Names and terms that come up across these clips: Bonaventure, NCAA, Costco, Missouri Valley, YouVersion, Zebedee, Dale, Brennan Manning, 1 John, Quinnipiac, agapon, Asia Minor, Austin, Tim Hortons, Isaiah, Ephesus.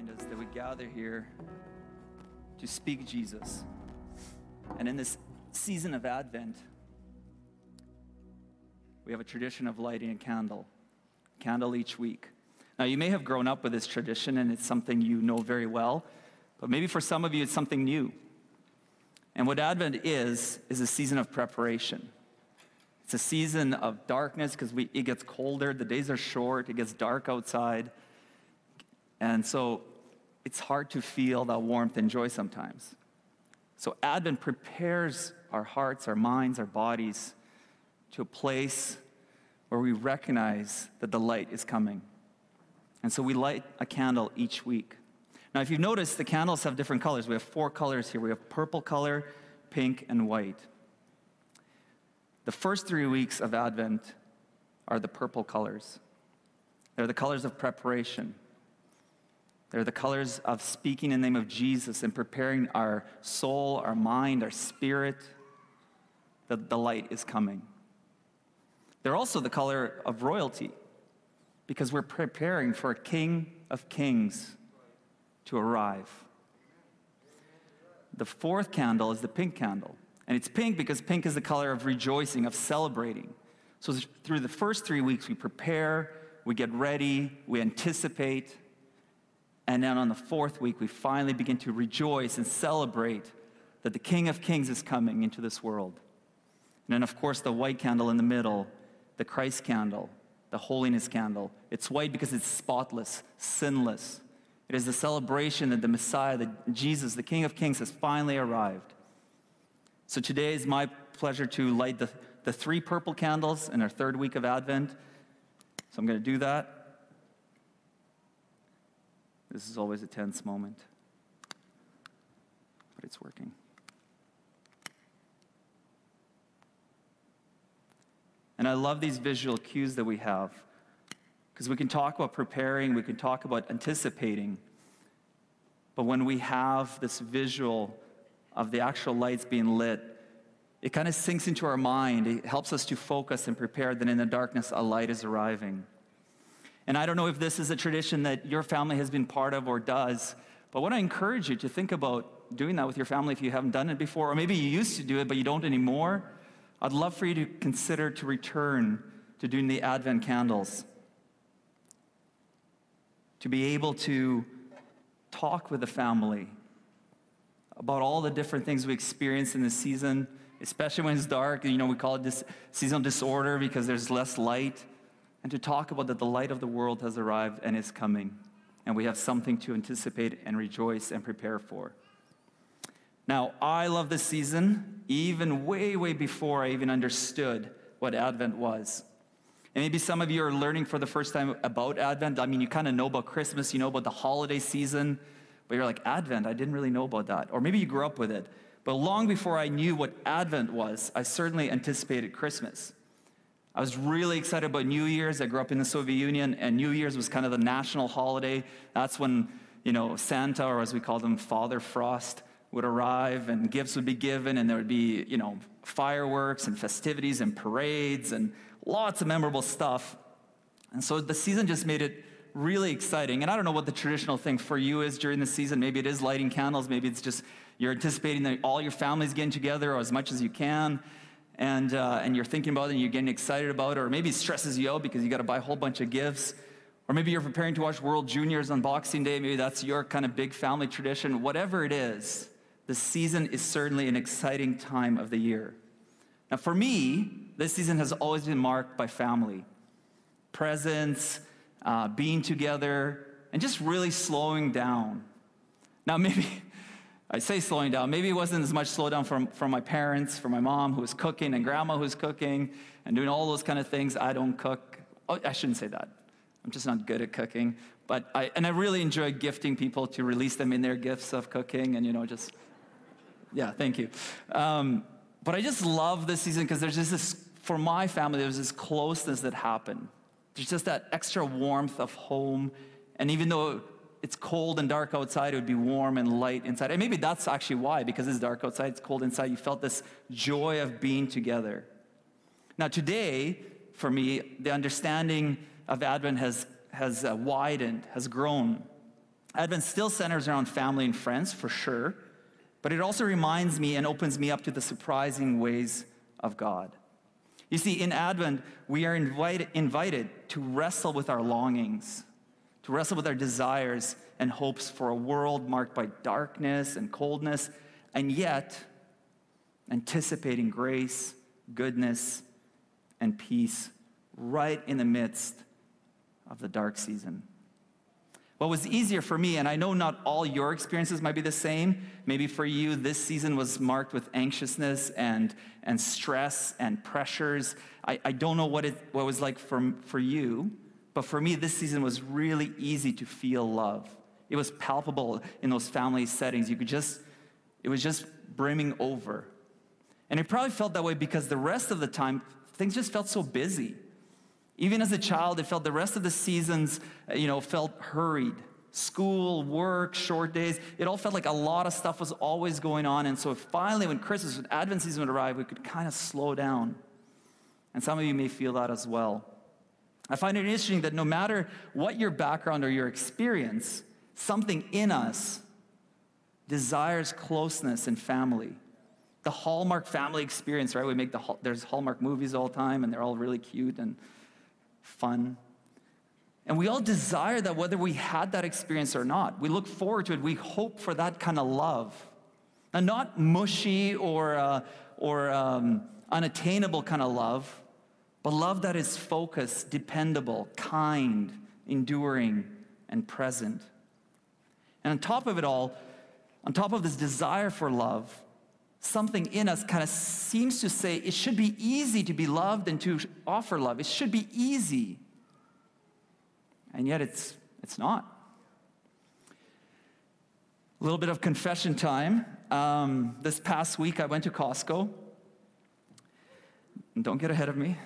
remind us that we gather here to speak Jesus. And in this season of Advent, we have a tradition of lighting a candle each week. Now, you may have grown up with this tradition, and it's something you know very well, but maybe for some of you, it's something new. And what Advent is a season of preparation. It's a season of darkness because it gets colder, the days are short, it gets dark outside. And so it's hard to feel that warmth and joy sometimes. So Advent prepares our hearts, our minds, our bodies to a place where we recognize that the light is coming. And so we light a candle each week. Now, if you've noticed, the candles have different colors. We have four colors here. We have purple color, pink, and white. The first 3 weeks of Advent are the purple colors. They're the colors of preparation. They're the colors of speaking in the name of Jesus and preparing our soul, our mind, our spirit, that the light is coming. They're also the color of royalty, because we're preparing for a King of Kings to arrive. The fourth candle is the pink candle, and it's pink because pink is the color of rejoicing, of celebrating. So through the first 3 weeks, we prepare, we get ready, we anticipate, and then on the fourth week, we finally begin to rejoice and celebrate that the King of Kings is coming into this world. And then, of course, the white candle in the middle, the Christ candle, the holiness candle. It's white because it's spotless, sinless. It is the celebration that the Messiah, that Jesus, the King of Kings, has finally arrived. So today is my pleasure to light the three purple candles in our third week of Advent. So I'm going to do that. This is always a tense moment, but it's working. And I love these visual cues that we have, because we can talk about preparing, we can talk about anticipating, but when we have this visual of the actual lights being lit, it kind of sinks into our mind. It helps us to focus and prepare that in the darkness, a light is arriving. And I don't know if this is a tradition that your family has been part of or does, but I want to encourage you to think about doing that with your family if you haven't done it before, or maybe you used to do it, but you don't anymore. I'd love for you to consider to return to doing the Advent candles, to be able to talk with the family about all the different things we experience in this season, especially when it's dark. You know, we call it this seasonal disorder because there's less light. And to talk about that the light of the world has arrived and is coming, and we have something to anticipate and rejoice and prepare for. Now, I love this season, even way, way before I even understood what Advent was. And maybe some of you are learning for the first time about Advent. I mean, you kind of know about Christmas, you know about the holiday season, but you're like, Advent, I didn't really know about that. Or maybe you grew up with it. But long before I knew what Advent was, I certainly anticipated Christmas. I was really excited about New Year's. I grew up in the Soviet Union, and New Year's was kind of the national holiday. That's when, you know, Santa, or as we call them, Father Frost, would arrive, and gifts would be given, and there would be, you know, fireworks and festivities and parades and lots of memorable stuff. And so the season just made it really exciting. And I don't know what the traditional thing for you is during the season. Maybe it is lighting candles. Maybe it's just you're anticipating that all your family's getting together, or as much as you can. And you're thinking about it, and you're getting excited about it, or maybe it stresses you out because you got to buy a whole bunch of gifts, or maybe you're preparing to watch World Juniors on Boxing Day. Maybe that's your kind of big family tradition. Whatever it is, the season is certainly an exciting time of the year. Now, for me, this season has always been marked by family, presence, being together, and just really slowing down. Now, maybe I say slowing down. Maybe it wasn't as much slow down from my parents, from my mom who was cooking and grandma who's cooking and doing all those kind of things. I don't cook. Oh, I shouldn't say that. I'm just not good at cooking. But I really enjoy gifting people to release them in their gifts of cooking and, you know, just, yeah, thank you. But I just love this season because there's just this, for my family, there's this closeness that happened. There's just that extra warmth of home. And even though it's cold and dark outside, it would be warm and light inside. And maybe that's actually why, because it's dark outside, it's cold inside, you felt this joy of being together. Now today, for me, the understanding of Advent has widened, has grown. Advent still centers around family and friends, for sure, but it also reminds me and opens me up to the surprising ways of God. You see, in Advent, we are invited to wrestle with our longings, to wrestle with our desires and hopes for a world marked by darkness and coldness, and yet anticipating grace, goodness, and peace right in the midst of the dark season. What was easier for me, and I know not all your experiences might be the same, maybe for you this season was marked with anxiousness and stress and pressures. I don't know what it was like for you, but for me this season was really easy to feel love. It was palpable in those family settings. It was just brimming over. And it probably felt that way because the rest of the time, things just felt so busy. Even as a child, it felt the rest of the seasons, felt hurried. School, work, short days, it all felt like a lot of stuff was always going on. And so finally, when Christmas, when Advent season would arrive, we could kind of slow down. And some of you may feel that as well. I find it interesting that no matter what your background or your experience, something in us desires closeness and family. The Hallmark family experience, right? There's Hallmark movies all the time, and they're all really cute and fun. And we all desire that whether we had that experience or not. We look forward to it. We hope for that kind of love. And not mushy or unattainable kind of love, but love that is focused, dependable, kind, enduring, and present. And on top of it all, on top of this desire for love, something in us kind of seems to say it should be easy to be loved and to offer love. It should be easy. And yet it's not. A little bit of confession time. This past week I went to Costco. Don't get ahead of me.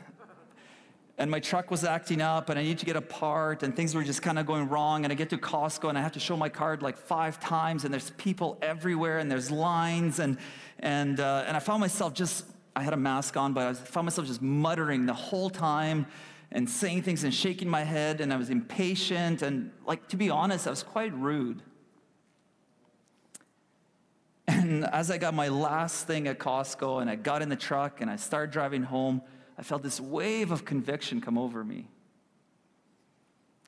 And my truck was acting up, and I needed to get a part, and things were just kind of going wrong, and I get to Costco, and I have to show my card like 5 times, and there's people everywhere, and there's lines, and I found myself just, I had a mask on, but I found myself just muttering the whole time, and saying things, and shaking my head, and I was impatient, and to be honest, I was quite rude. And as I got my last thing at Costco, and I got in the truck, and I started driving home, I felt this wave of conviction come over me.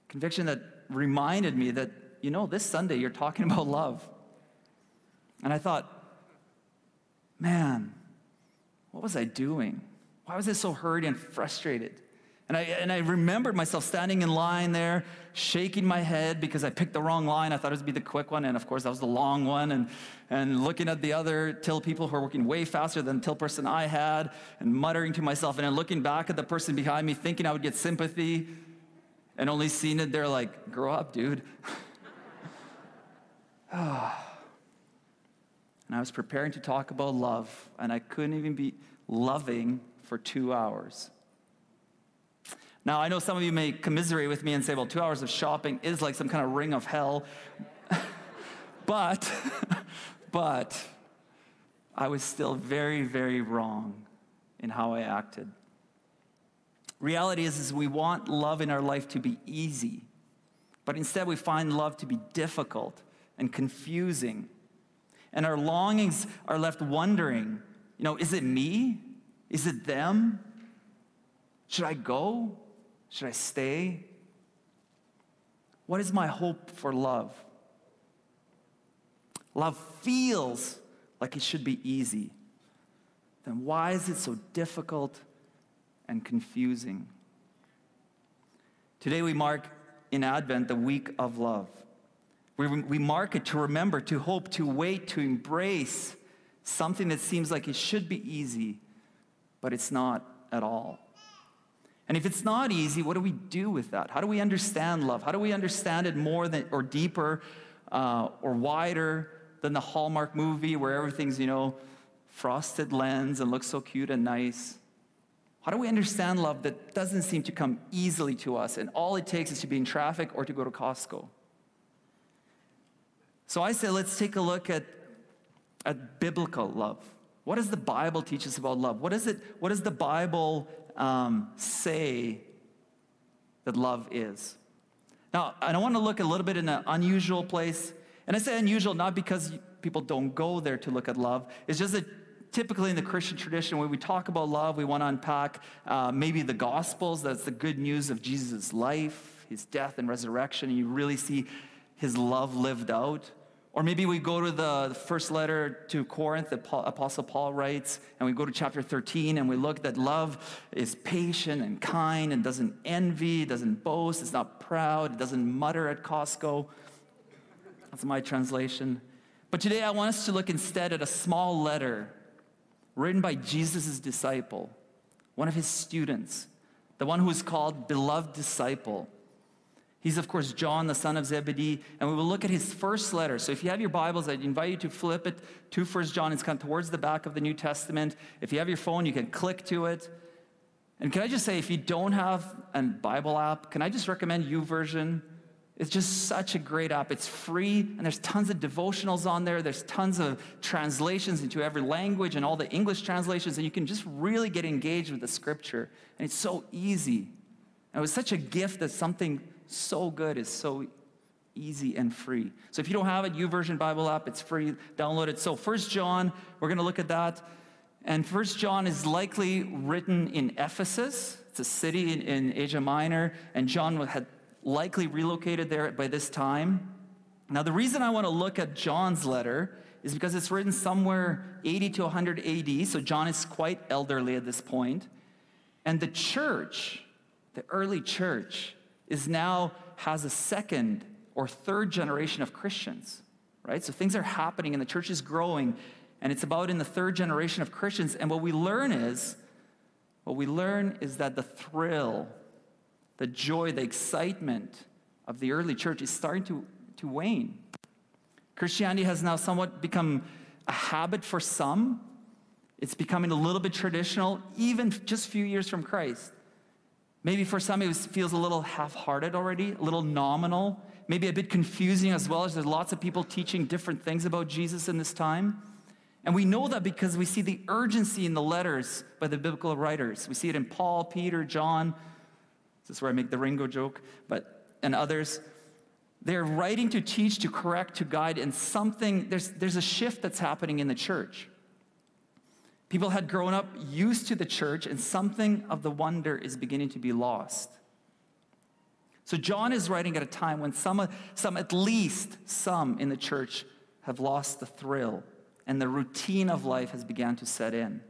Conviction that reminded me that, this Sunday you're talking about love. And I thought, man, what was I doing? Why was I so hurt and frustrated? And I remembered myself standing in line there, shaking my head because I picked the wrong line. I thought it would be the quick one, and of course that was the long one, and looking at the other till people who are working way faster than the till person I had, and muttering to myself, and then looking back at the person behind me, thinking I would get sympathy, and only seeing it, they're like, grow up, dude. And I was preparing to talk about love, and I couldn't even be loving for 2 hours. Now, I know some of you may commiserate with me and say, well, 2 hours of shopping is like some kind of ring of hell. but I was still very, very wrong in how I acted. Reality is we want love in our life to be easy, but instead we find love to be difficult and confusing. And our longings are left wondering, is it me? Is it them? Should I go? Should I stay? What is my hope for love? Love feels like it should be easy. Then why is it so difficult and confusing? Today we mark in Advent the week of love. We mark it to remember, to hope, to wait, to embrace something that seems like it should be easy, but it's not at all. And if it's not easy, what do we do with that? How do we understand love? How do we understand it more than, or deeper or wider than the Hallmark movie where everything's, frosted lens and looks so cute and nice? How do we understand love that doesn't seem to come easily to us and all it takes is to be in traffic or to go to Costco? So I say let's take a look at biblical love. What does the Bible teach us about love? What does the Bible say that love is? Now, and I want to look a little bit in an unusual place. And I say unusual not because people don't go there to look at love. It's just that typically in the Christian tradition, when we talk about love, we want to unpack maybe the Gospels. That's the good news of Jesus' life, his death and resurrection. And you really see his love lived out. Or maybe we go to the first letter to Corinth that Apostle Paul writes, and we go to chapter 13, and we look that love is patient and kind and doesn't envy, doesn't boast, it's not proud, it doesn't mutter at Costco. That's my translation. But today I want us to look instead at a small letter written by Jesus' disciple, one of his students, the one who is called Beloved Disciple. He's, of course, John, the son of Zebedee, and we will look at his first letter. So if you have your Bibles, I'd invite you to flip it to 1 John. It's kind of towards the back of the New Testament. If you have your phone, you can click to it. And can I just say, if you don't have a Bible app, can I just recommend YouVersion? It's just such a great app. It's free, and there's tons of devotionals on there. There's tons of translations into every language and all the English translations, and you can just really get engaged with the Scripture. And it's so easy. And it was such a gift that something so good is so easy and free. So if you don't have it, YouVersion Bible app, it's free. Download it. So 1 John, we're going to look at that. And 1 John is likely written in Ephesus. It's a city in Asia Minor. And John had likely relocated there by this time. Now, the reason I want to look at John's letter is because it's written somewhere 80 to 100 AD. So John is quite elderly at this point. And the church, the early church, is now has a second or third generation of Christians, right? So things are happening and the church is growing, and it's about in the third generation of Christians. And what we learn is that the thrill, the joy, the excitement of the early church is starting to wane. Christianity has now somewhat become a habit for some. It's becoming a little bit traditional, even just a few years from Christ. Maybe for some, it feels a little half-hearted already, a little nominal, maybe a bit confusing as well, as there's lots of people teaching different things about Jesus in this time. And we know that because we see the urgency in the letters by the biblical writers. We see it in Paul, Peter, John. This is where I make the Ringo joke, and others. They're writing to teach, to correct, to guide, and something, there's a shift that's happening in the church. People had grown up used to the church, and something of the wonder is beginning to be lost. So John is writing at a time when at least some in the church have lost the thrill, and the routine of life has began to set in.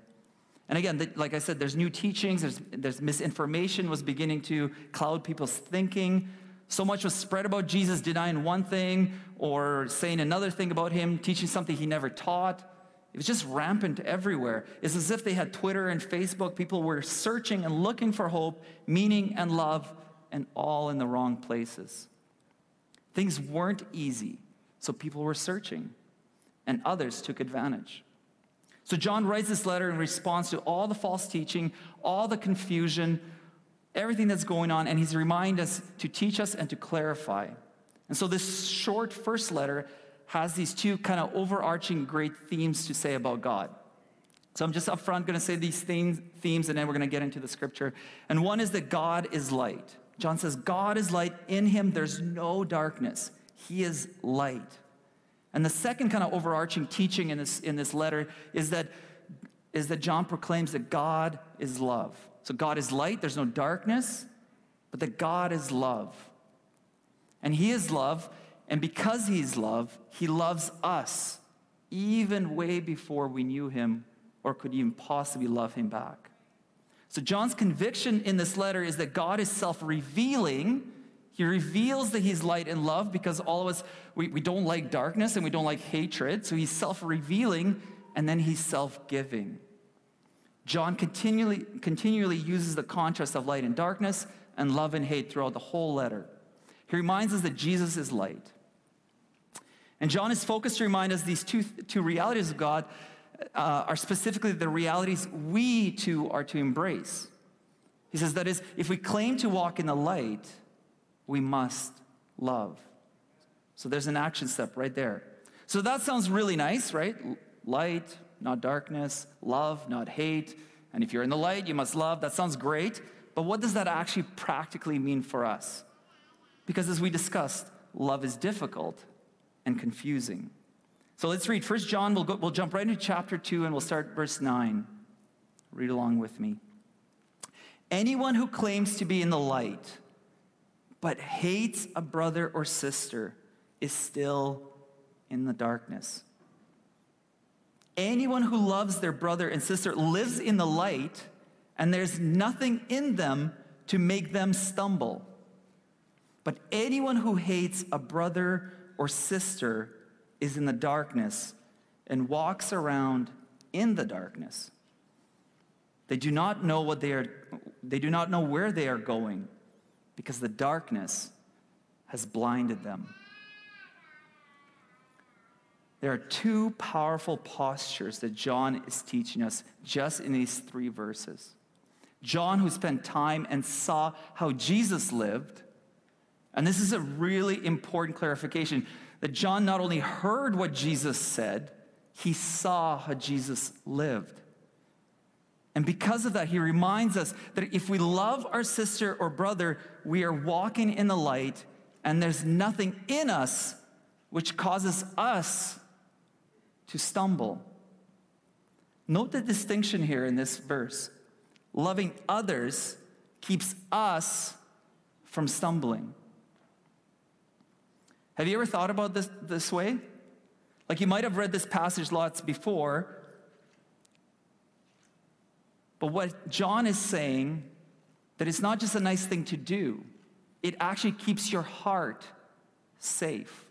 And again, like I said, there's new teachings, there's misinformation was beginning to cloud people's thinking. So much was spread about Jesus, denying one thing or saying another thing about him, teaching something he never taught. It was just rampant everywhere. It's as if they had Twitter and Facebook. People were searching and looking for hope, meaning, and love, and all in the wrong places. Things weren't easy, so people were searching, and others took advantage. So John writes this letter in response to all the false teaching, all the confusion, everything that's going on, and he's reminding us to teach us and to clarify. And so this short first letter has these two kind of overarching great themes to say about God. So I'm just up front going to say these themes, and then we're going to get into the Scripture. And one is that God is light. John says, God is light. In him, there's no darkness. He is light. And the second kind of overarching teaching in this letter is that John proclaims that God is love. So God is light. There's no darkness, but that God is love. And he is love. And because he's love, he loves us even way before we knew him or could even possibly love him back. So John's conviction in this letter is that God is self-revealing. He reveals that he's light and love because all of us, we don't like darkness and we don't like hatred. So he's self-revealing, and then he's self-giving. John continually uses the contrast of light and darkness and love and hate throughout the whole letter. He reminds us that Jesus is light. And John is focused to remind us these two realities of God are specifically the realities we too are to embrace. He says, that is, if we claim to walk in the light, we must love. So there's an action step right there. So that sounds really nice, right? Light, not darkness. Love, not hate. And if you're in the light, you must love. That sounds great. But what does that actually practically mean for us? Because as we discussed, love is difficult and confusing. So let's read 1 John. We'll jump right into chapter 2 and we'll start verse 9. Read along with me. Anyone who claims to be in the light but hates a brother or sister is still in the darkness. Anyone who loves their brother and sister lives in the light, and there's nothing in them to make them stumble. But anyone who hates a brother or sister is in the darkness and walks around in the darkness. They do not know where they are going, because the darkness has blinded them. There are two powerful postures that John is teaching us just in these three verses. John, who spent time and saw how Jesus lived, and this is a really important clarification, that John not only heard what Jesus said, he saw how Jesus lived. And because of that, he reminds us that if we love our sister or brother, we are walking in the light, and there's nothing in us which causes us to stumble. Note the distinction here in this verse. Loving others keeps us from stumbling. Have you ever thought about this way? Like, you might have read this passage lots before, but what John is saying, that it's not just a nice thing to do. It actually keeps your heart safe.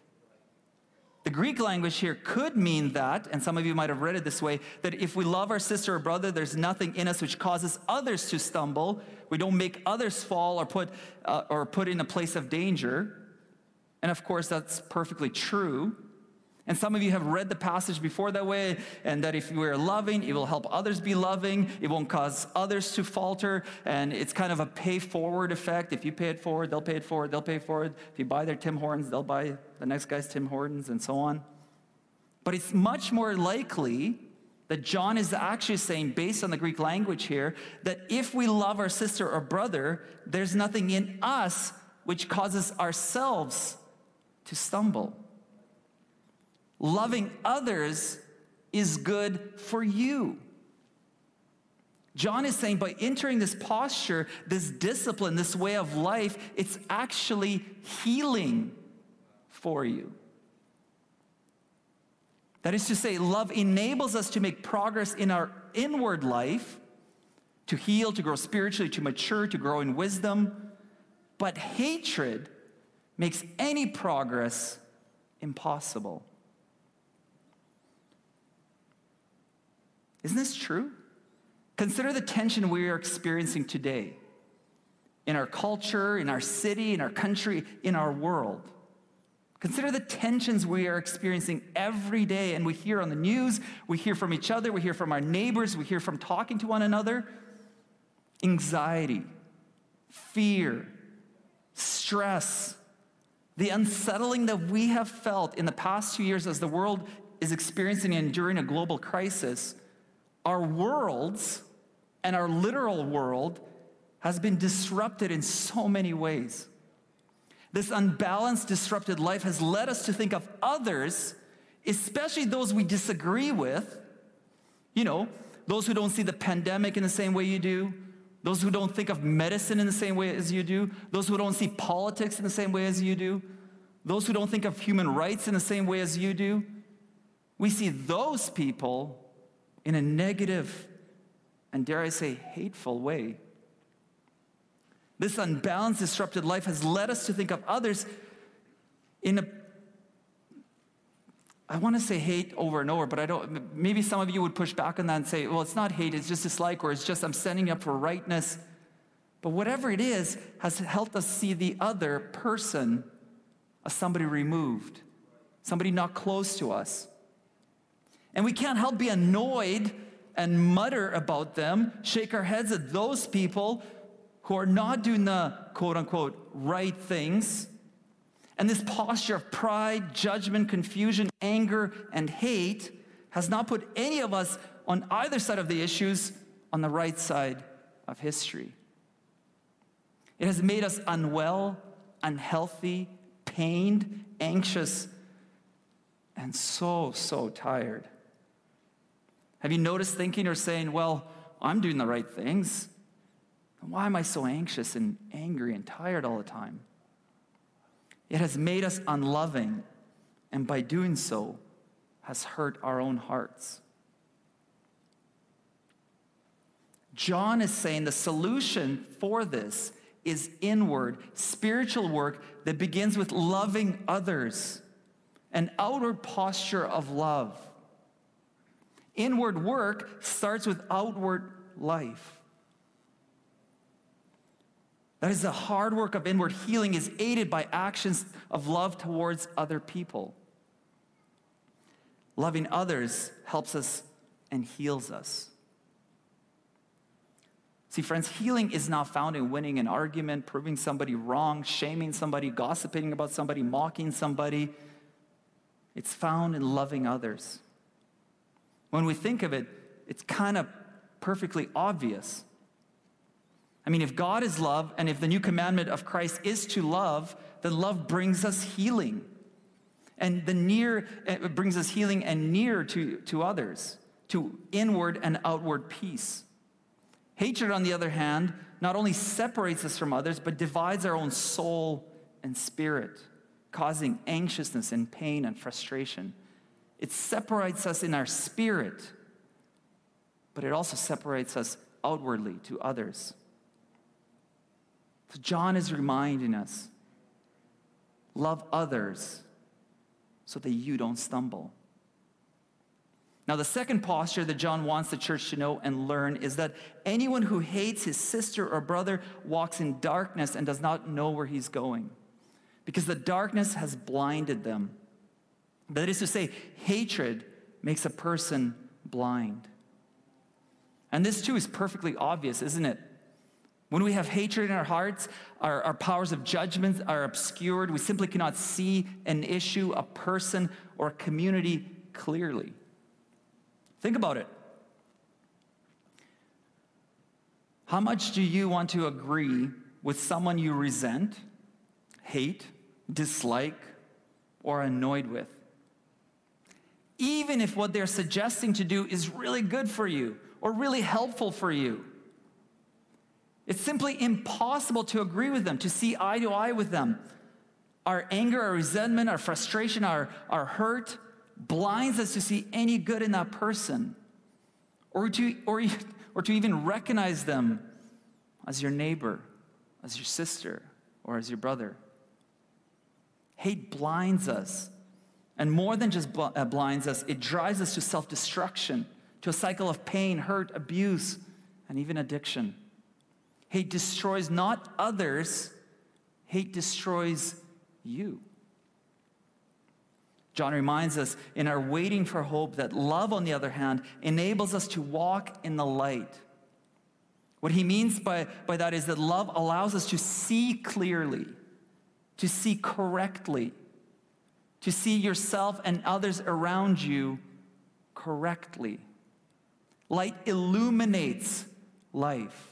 The Greek language here could mean that, and some of you might have read it this way, that if we love our sister or brother, there's nothing in us which causes others to stumble. We don't make others fall or put in a place of danger. And of course, that's perfectly true. And some of you have read the passage before that way, and that if we're loving, it will help others be loving. It won't cause others to falter. And it's kind of a pay-forward effect. If you pay it forward, they'll pay it forward, they'll pay it forward. If you buy their Tim Hortons, they'll buy the next guy's Tim Hortons, and so on. But it's much more likely that John is actually saying, based on the Greek language here, that if we love our sister or brother, there's nothing in us which causes ourselves to stumble. Loving others is good for you. John is saying by entering this posture, this discipline, this way of life, it's actually healing for you. That is to say, love enables us to make progress in our inward life, to heal, to grow spiritually, to mature, to grow in wisdom. But hatred makes any progress impossible. Isn't this true? Consider the tension we are experiencing today in our culture, in our city, in our country, in our world. Consider the tensions we are experiencing every day, and we hear on the news, we hear from each other, we hear from our neighbors, we hear from talking to one another. Anxiety, fear, stress, the unsettling that we have felt in the past 2 years as the world is experiencing and enduring a global crisis. Our worlds and our literal world has been disrupted in so many ways. This unbalanced, disrupted life has led us to think of others, especially those we disagree with, those who don't see the pandemic in the same way you do, those who don't think of medicine in the same way as you do, those who don't see politics in the same way as you do, those who don't think of human rights in the same way as you do. We see those people in a negative and, dare I say, hateful way. This unbalanced, disrupted life has led us to think of others in a, I want to say hate over and over, but I don't, maybe some of you would push back on that and say, well, it's not hate, it's just dislike, or it's just I'm standing up for rightness. But whatever it is has helped us see the other person as somebody removed, somebody not close to us. And we can't help be annoyed and mutter about them, shake our heads at those people who are not doing the quote-unquote right things. And this posture of pride, judgment, confusion, anger, and hate has not put any of us on either side of the issues on the right side of history. It has made us unwell, unhealthy, pained, anxious, and so tired. Have you noticed thinking or saying, well, I'm doing the right things. Why am I so anxious and angry and tired all the time? It has made us unloving, and by doing so, has hurt our own hearts. John is saying the solution for this is inward, spiritual work that begins with loving others, an outward posture of love. Inward work starts with outward life. That is, the hard work of inward healing is aided by actions of love towards other people. Loving others helps us and heals us. See, friends, healing is not found in winning an argument, proving somebody wrong, shaming somebody, gossiping about somebody, mocking somebody. It's found in loving others. When we think of it, it's kind of perfectly obvious. I mean, if God is love, and if the new commandment of Christ is to love, then love brings us healing. And it brings us healing and near to others, to inward and outward peace. Hatred, on the other hand, not only separates us from others, but divides our own soul and spirit, causing anxiousness and pain and frustration. It separates us in our spirit, but it also separates us outwardly to others. So John is reminding us, love others so that you don't stumble. Now, the second posture that John wants the church to know and learn is that anyone who hates his sister or brother walks in darkness and does not know where he's going, because the darkness has blinded them. That is to say, hatred makes a person blind. And this, too, is perfectly obvious, isn't it? When we have hatred in our hearts, our powers of judgment are obscured. We simply cannot see an issue, a person, or a community clearly. Think about it. How much do you want to agree with someone you resent, hate, dislike, or annoyed with? Even if what they're suggesting to do is really good for you or really helpful for you, it's simply impossible to agree with them, to see eye to eye with them. Our anger, our resentment, our frustration, our hurt blinds us to see any good in that person or to even recognize them as your neighbor, as your sister, or as your brother. Hate blinds us. And more than just blinds us, it drives us to self-destruction, to a cycle of pain, hurt, abuse, and even addiction. Hate destroys not others, hate destroys you. John reminds us in our waiting for hope that love, on the other hand, enables us to walk in the light. What he means by that is that love allows us to see clearly, to see correctly, to see yourself and others around you correctly. Light illuminates life.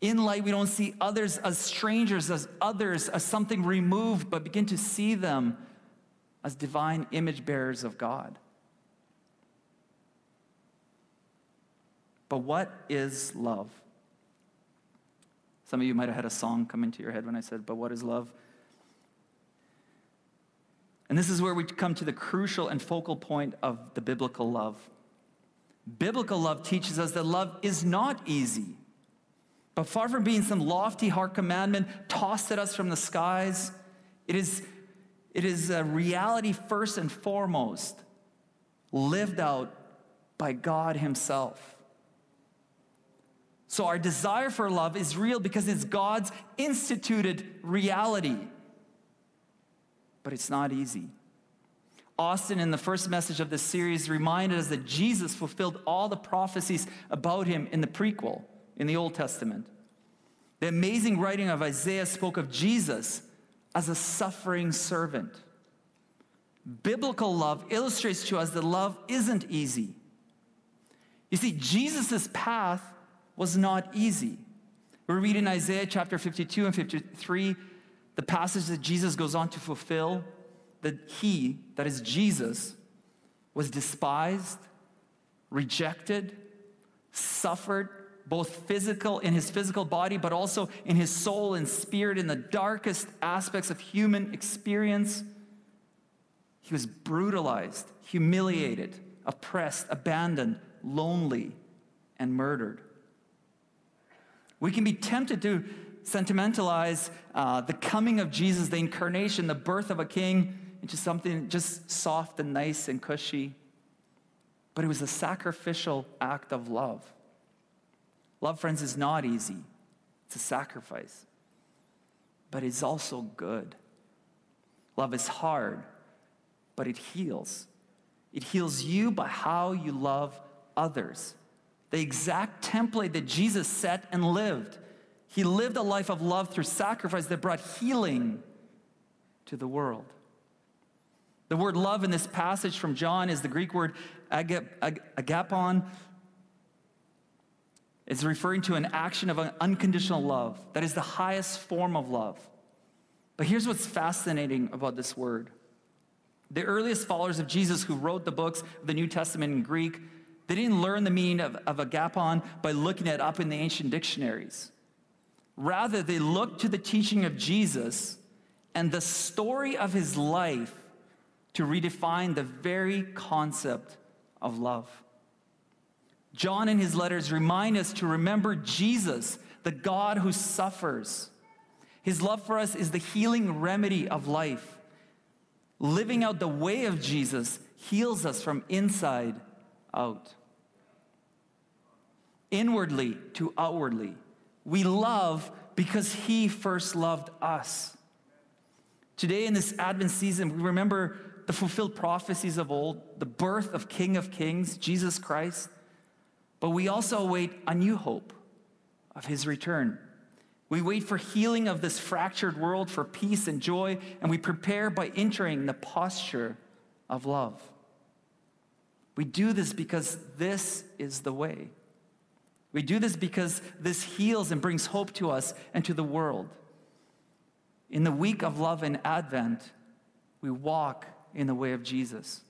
In light, we don't see others as strangers, as others, as something removed, but begin to see them as divine image bearers of God. But what is love? Some of you might have had a song come into your head when I said, but what is love? And this is where we come to the crucial and focal point of the biblical love. Biblical love teaches us that love is not easy. But far from being some lofty heart commandment tossed at us from the skies, it is a reality first and foremost lived out by God himself. So our desire for love is real because it's God's instituted reality. But it's not easy. Austin, in the first message of this series, reminded us that Jesus fulfilled all the prophecies about him in the prequel. In the Old Testament, the amazing writing of Isaiah spoke of Jesus as a suffering servant. Biblical love illustrates to us that love isn't easy. You see, Jesus' path was not easy. We read in Isaiah chapter 52 and 53, the passage that Jesus goes on to fulfill, that he, that is Jesus, was despised, rejected, suffered, both physical, in his physical body, but also in his soul and spirit, in the darkest aspects of human experience. He was brutalized, humiliated, oppressed, abandoned, lonely, and murdered. We can be tempted to sentimentalize the coming of Jesus, the incarnation, the birth of a king, into something just soft and nice and cushy. But it was a sacrificial act of love. Love, friends, is not easy. It's a sacrifice. But it's also good. Love is hard, but it heals. It heals you by how you love others. The exact template that Jesus set and lived. He lived a life of love through sacrifice that brought healing to the world. The word love in this passage from John is the Greek word agapon. It's referring to an action of an unconditional love. That is the highest form of love. But here's what's fascinating about this word. The earliest followers of Jesus who wrote the books of the New Testament in Greek, they didn't learn the meaning of agapon by looking it up in the ancient dictionaries. Rather, they looked to the teaching of Jesus and the story of his life to redefine the very concept of love. John in his letters remind us to remember Jesus, the God who suffers. His love for us is the healing remedy of life. Living out the way of Jesus heals us from inside out. Inwardly to outwardly. We love because he first loved us. Today in this Advent season, we remember the fulfilled prophecies of old, the birth of King of Kings, Jesus Christ. But we also await a new hope of his return. We wait for healing of this fractured world, for peace and joy, and we prepare by entering the posture of love. We do this because this is the way. We do this because this heals and brings hope to us and to the world. In the week of love and Advent, we walk in the way of Jesus.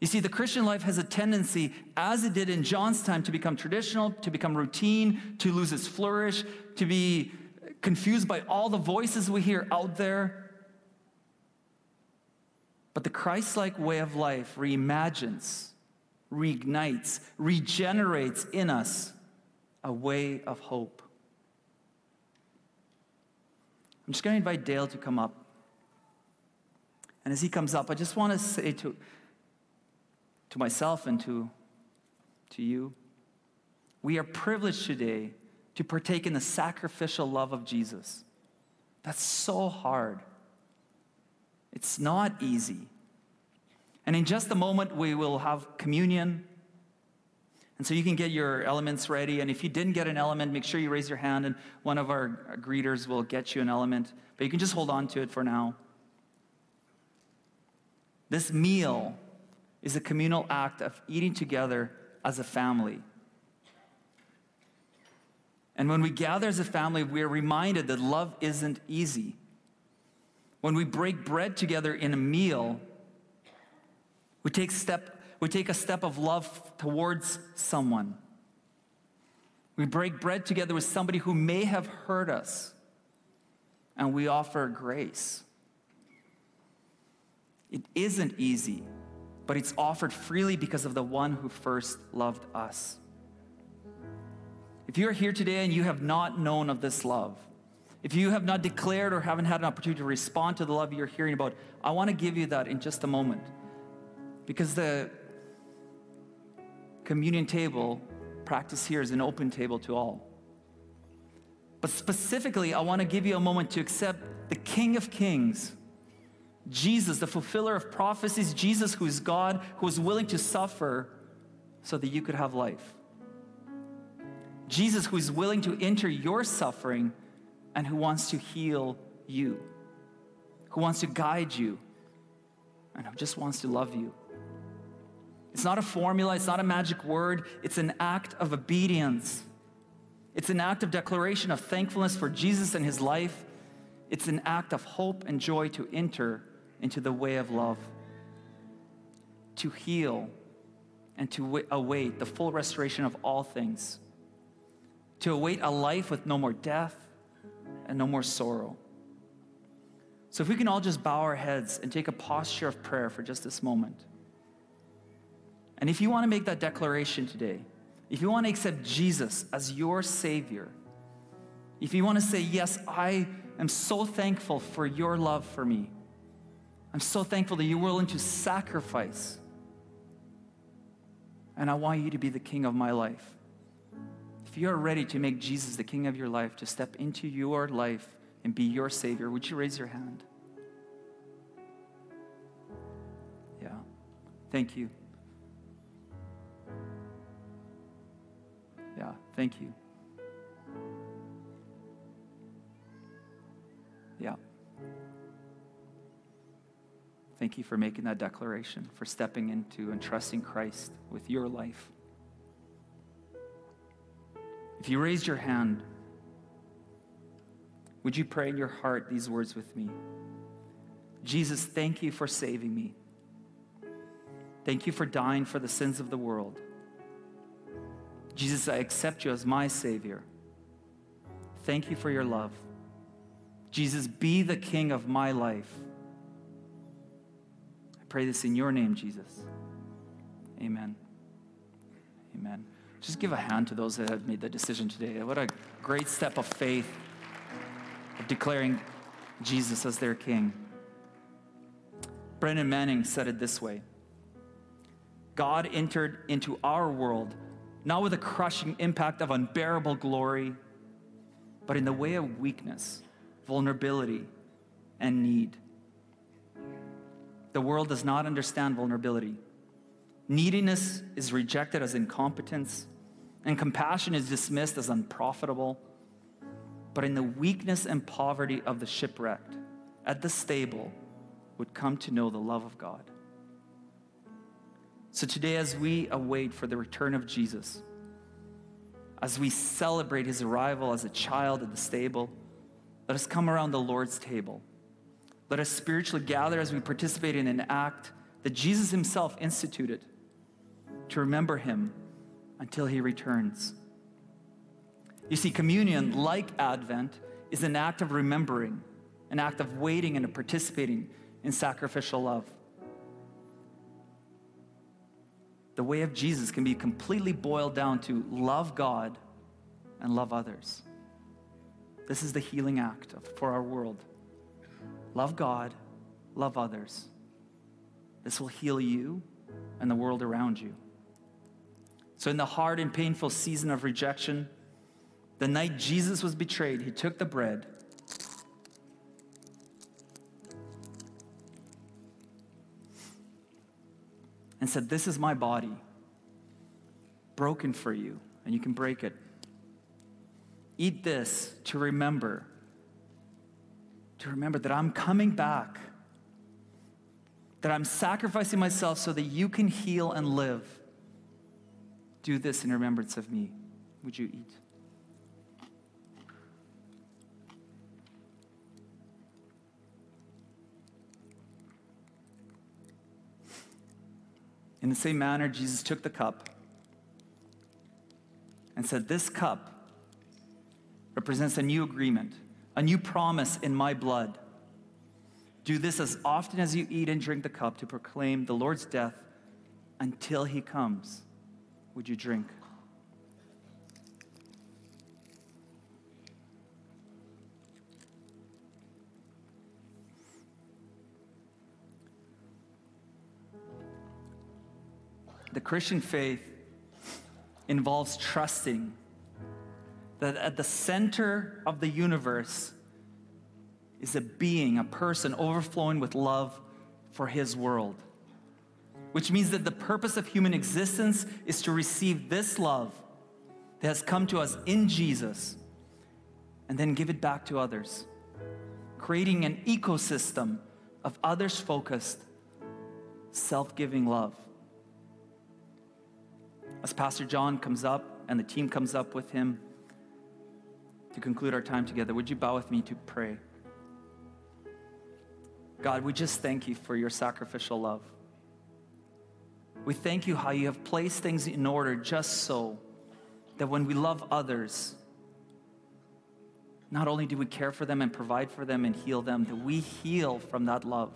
You see, the Christian life has a tendency, as it did in John's time, to become traditional, to become routine, to lose its flourish, to be confused by all the voices we hear out there. But the Christ-like way of life reimagines, reignites, regenerates in us a way of hope. I'm just going to invite Dale to come up. And as he comes up, I just want to say to myself and to you, we are privileged today to partake in the sacrificial love of Jesus. That's so hard. It's not easy. And in just a moment, we will have communion. And so you can get your elements ready. And if you didn't get an element, make sure you raise your hand, and one of our greeters will get you an element. But you can just hold on to it for now. This meal is a communal act of eating together as a family. And when we gather as a family, we are reminded that love isn't easy. When we break bread together in a meal, we take a step of love towards someone. We break bread together with somebody who may have hurt us, and we offer grace. It isn't easy, but it's offered freely because of the one who first loved us. If you are here today and you have not known of this love, if you have not declared or haven't had an opportunity to respond to the love you're hearing about, I want to give you that in just a moment, because the communion table practice here is an open table to all. But specifically, I want to give you a moment to accept the King of Kings, Jesus, the fulfiller of prophecies, Jesus who is God, who was willing to suffer so that you could have life. Jesus who is willing to enter your suffering and who wants to heal you, who wants to guide you, and who just wants to love you. It's not a formula, it's not a magic word, it's an act of obedience. It's an act of declaration of thankfulness for Jesus and his life. It's an act of hope and joy to enter into the way of love, to heal and to await the full restoration of all things, to await a life with no more death and no more sorrow. So if we can all just bow our heads and take a posture of prayer for just this moment. And if you want to make that declaration today, if you want to accept Jesus as your Savior, if you want to say, yes, I am so thankful for your love for me. I'm so thankful that you're willing to sacrifice. And I want you to be the king of my life. If you are ready to make Jesus the king of your life, to step into your life and be your Savior, would you raise your hand? Yeah. Thank you. Yeah, thank you. Yeah. Thank you for making that declaration, for stepping into and trusting Christ with your life. If you raised your hand, would you pray in your heart these words with me? Jesus, thank you for saving me. Thank you for dying for the sins of the world. Jesus, I accept you as my Savior. Thank you for your love. Jesus, be the king of my life. I pray this in your name, Jesus. Amen. Amen. Just give a hand to those that have made the decision today. What a great step of faith of declaring Jesus as their king. Brennan Manning said it this way: God entered into our world not with a crushing impact of unbearable glory, but in the way of weakness, vulnerability, and need. The world does not understand vulnerability. Neediness is rejected as incompetence, and compassion is dismissed as unprofitable. But in the weakness and poverty of the shipwrecked, at the stable would come to know the love of God. So today, as we await for the return of Jesus, as we celebrate his arrival as a child at the stable, let us come around the Lord's table. Let us spiritually gather as we participate in an act that Jesus himself instituted to remember him until he returns. You see, communion, like Advent, is an act of remembering, an act of waiting and of participating in sacrificial love. The way of Jesus can be completely boiled down to love God and love others. This is the healing act for our world. Love God, love others. This will heal you and the world around you. So in the hard and painful season of rejection, the night Jesus was betrayed, he took the bread, and said, this is my body, broken for you, and you can break it. Eat this to remember that I'm coming back, that I'm sacrificing myself so that you can heal and live. Do this in remembrance of me. Would you eat? In the same manner, Jesus took the cup and said, this cup represents a new agreement, a new promise in my blood. Do this as often as you eat and drink the cup to proclaim the Lord's death until he comes. Would you drink? The Christian faith involves trusting that at the center of the universe is a being, a person overflowing with love for his world, which means that the purpose of human existence is to receive this love that has come to us in Jesus and then give it back to others, creating an ecosystem of others-focused, self-giving love. As Pastor John comes up and the team comes up with him, to conclude our time together, would you bow with me to pray? God, we just thank you for your sacrificial love. We thank you how you have placed things in order just so that when we love others, not only do we care for them and provide for them and heal them, that we heal from that love,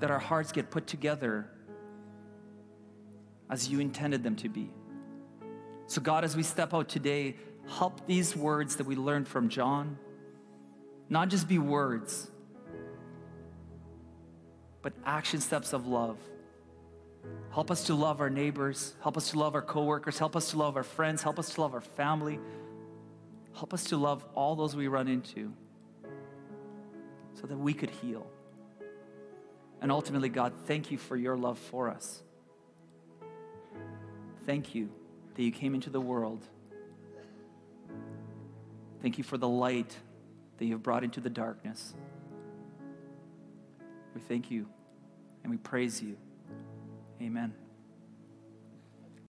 that our hearts get put together as you intended them to be. So God, as we step out today, help these words that we learned from John not just be words, but action steps of love. Help us to love our neighbors. Help us to love our coworkers. Help us to love our friends. Help us to love our family. Help us to love all those we run into so that we could heal. And ultimately, God, thank you for your love for us. Thank you that you came into the world. Thank you for the light that you've brought into the darkness. We thank you and we praise you. Amen.